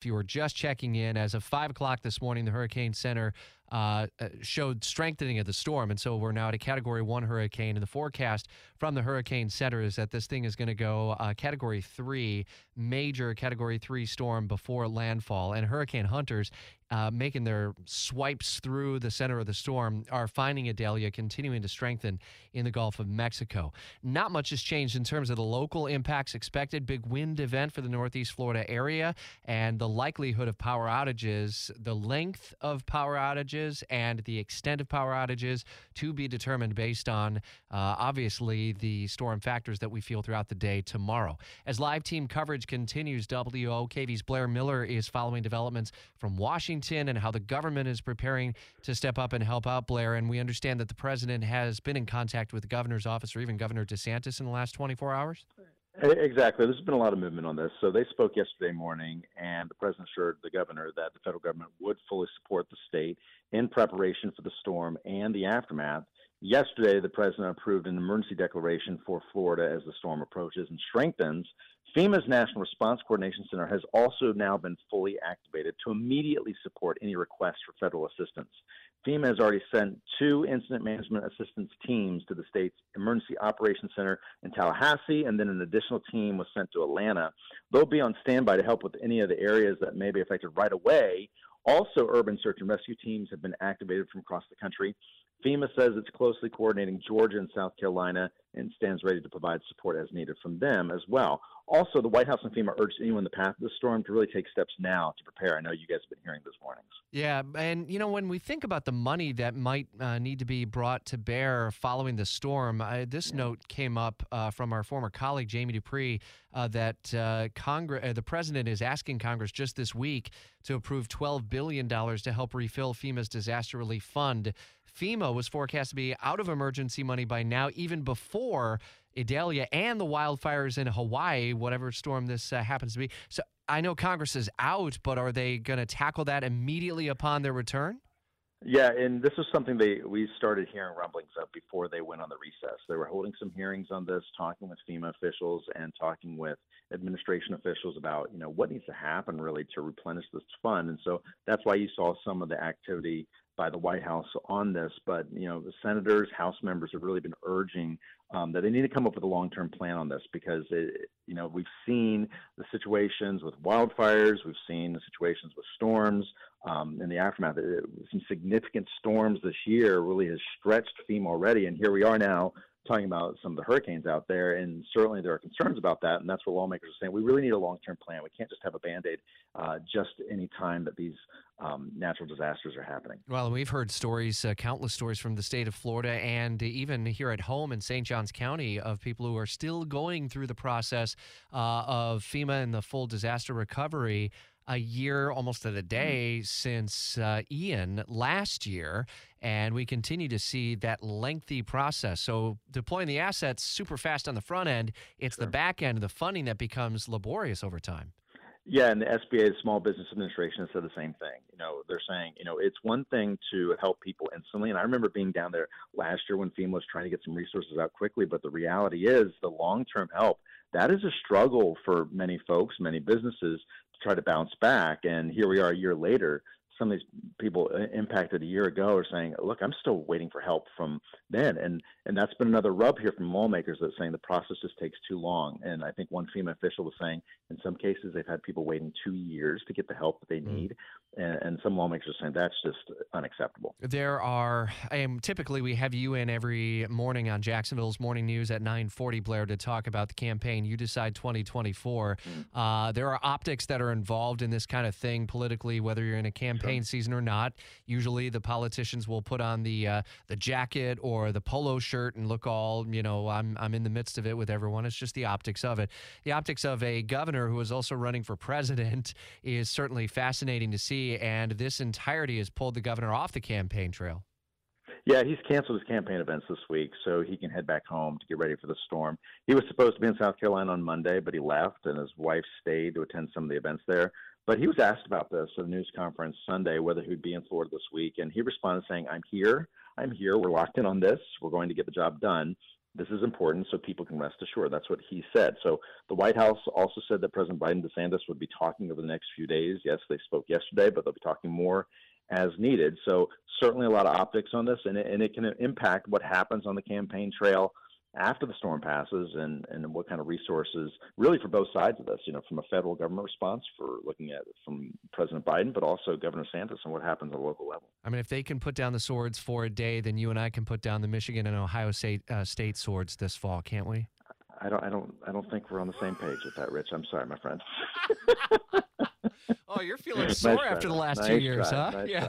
If you were just checking in, as of 5 o'clock this morning, the Hurricane Center showed strengthening of the storm. And so we're now at a Category 1 hurricane. And the forecast from the Hurricane Center is that this thing is going to go Category 3, major Category 3 storm before landfall. And hurricane hunters making their swipes through the center of the storm are finding Idalia continuing to strengthen in the Gulf of Mexico. Not much has changed in terms of the local impacts expected. Big wind event for the Northeast Florida area, and the likelihood of power outages, the length of power outages, and the extent of power outages to be determined based on, obviously, the storm factors that we feel throughout the day tomorrow. As live team coverage continues, WOKV's Blair Miller is following developments from Washington and how the government is preparing to step up and help out, Blair. And we understand that the president has been in contact with the governor's office or even Governor DeSantis in the last 24 hours? Exactly. There's been a lot of movement on this. So they spoke yesterday morning, and the president assured the governor that the federal government would fully support the state in preparation for the storm and the aftermath. Yesterday, the president approved an emergency declaration for Florida as the storm approaches and strengthens. FEMA's National Response Coordination Center has also now been fully activated to immediately support any requests for federal assistance. FEMA has already sent 2 incident management assistance teams to the state's Emergency Operations Center in Tallahassee, and then an additional team was sent to Atlanta. They'll be on standby to help with any of the areas that may be affected right away. Also, urban search and rescue teams have been activated from across the country. FEMA says it's closely coordinating Georgia and South Carolina and stands ready to provide support as needed from them as well. Also, the White House and FEMA urged anyone in the path of the storm to really take steps now to prepare. I know you guys have been hearing those warnings. Yeah, and, you know, when we think about the money that might need to be brought to bear following the storm, this note came up from our former colleague, Jamie Dupree, that the president is asking Congress just this week to approve $12 billion to help refill FEMA's disaster relief fund. FEMA was forecast to be out of emergency money by now, even before Idalia and the wildfires in Hawaii, whatever storm this happens to be. So I know Congress is out, but are they going to tackle that immediately upon their return? Yeah, and this was something we started hearing rumblings of before they went on the recess. They were holding some hearings on this, talking with FEMA officials and talking with administration officials about, you know, what needs to happen really to replenish this fund. And so that's why you saw some of the activity by the White House on this, but, you know, the senators, House members have really been urging that they need to come up with a long-term plan on this, because, you know, we've seen the situations with wildfires, we've seen the situations with storms in the aftermath. Some significant storms this year really has stretched FEMA already, and here we are now talking about some of the hurricanes out there, and certainly there are concerns about that, and that's what lawmakers are saying. We really need a long-term plan. We can't just have a Band-Aid just any time that these natural disasters are happening. Well, we've heard stories, countless stories from the state of Florida and even here at home in St. Johns County of people who are still going through the process of FEMA and the full disaster recovery. A year, almost to the day, since Ian last year, and we continue to see that lengthy process. So deploying the assets super fast on the front end, it's the back end of the funding that becomes laborious over time. Yeah, and the SBA, the Small Business Administration, has said the same thing. You know, they're saying, you know, it's one thing to help people instantly. And I remember being down there last year when FEMA was trying to get some resources out quickly. But the reality is the long-term help, that is a struggle for many folks, many businesses, to try to bounce back. And here we are a year later. Some of these people impacted a year ago are saying, look, I'm still waiting for help from then. And that's been another rub here from lawmakers that's saying the process just takes too long. And I think one FEMA official was saying in some cases they've had people waiting 2 years to get the help that they need. And some lawmakers are saying that's just unacceptable. There are typically we have you in every morning on Jacksonville's Morning News at 9:40, Blair, to talk about the campaign You Decide 2024. There are optics that are involved in this kind of thing politically, whether you're in a campaign season or not. Usually the politicians will put on the jacket or the polo shirt and look all, you know, I'm in the midst of it with everyone. It's just the optics of it. The optics of a governor who is also running for president is certainly fascinating to see, and this entirety has pulled the governor off the campaign trail. Yeah, he's canceled his campaign events this week so he can head back home to get ready for the storm. He was supposed to be in South Carolina on Monday, but he left, and his wife stayed to attend some of the events there. But he was asked about this at a news conference Sunday, whether he would be in Florida this week, and he responded saying, I'm here. We're locked in on this. We're going to get the job done. This is important so people can rest assured. That's what he said. So the White House also said that President Biden and DeSantis would be talking over the next few days. Yes, they spoke yesterday, but they'll be talking more as needed. So certainly a lot of optics on this, and it can impact what happens on the campaign trail after the storm passes and what kind of resources really for both sides of this, you know, from a federal government response for looking at from President Biden, but also Governor DeSantis and what happens at a local level. I mean, if they can put down the swords for a day, then you and I can put down the Michigan and Ohio State swords this fall, can't we? I don't think we're on the same page with that, Rich. I'm sorry, my friend. Oh, you're feeling sore after the last 2 years, huh? Nice, yeah.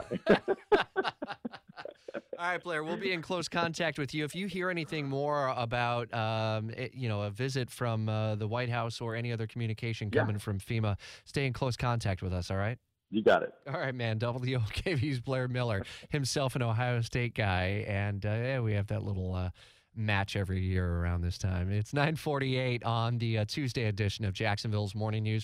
All right, Blair, we'll be in close contact with you. If you hear anything more about, a visit from the White House or any other communication coming from FEMA, stay in close contact with us, all right? You got it. All right, man. WOKV's Blair Miller, himself an Ohio State guy, and we have that little match every year around this time. It's 9:48 on the Tuesday edition of Jacksonville's Morning News.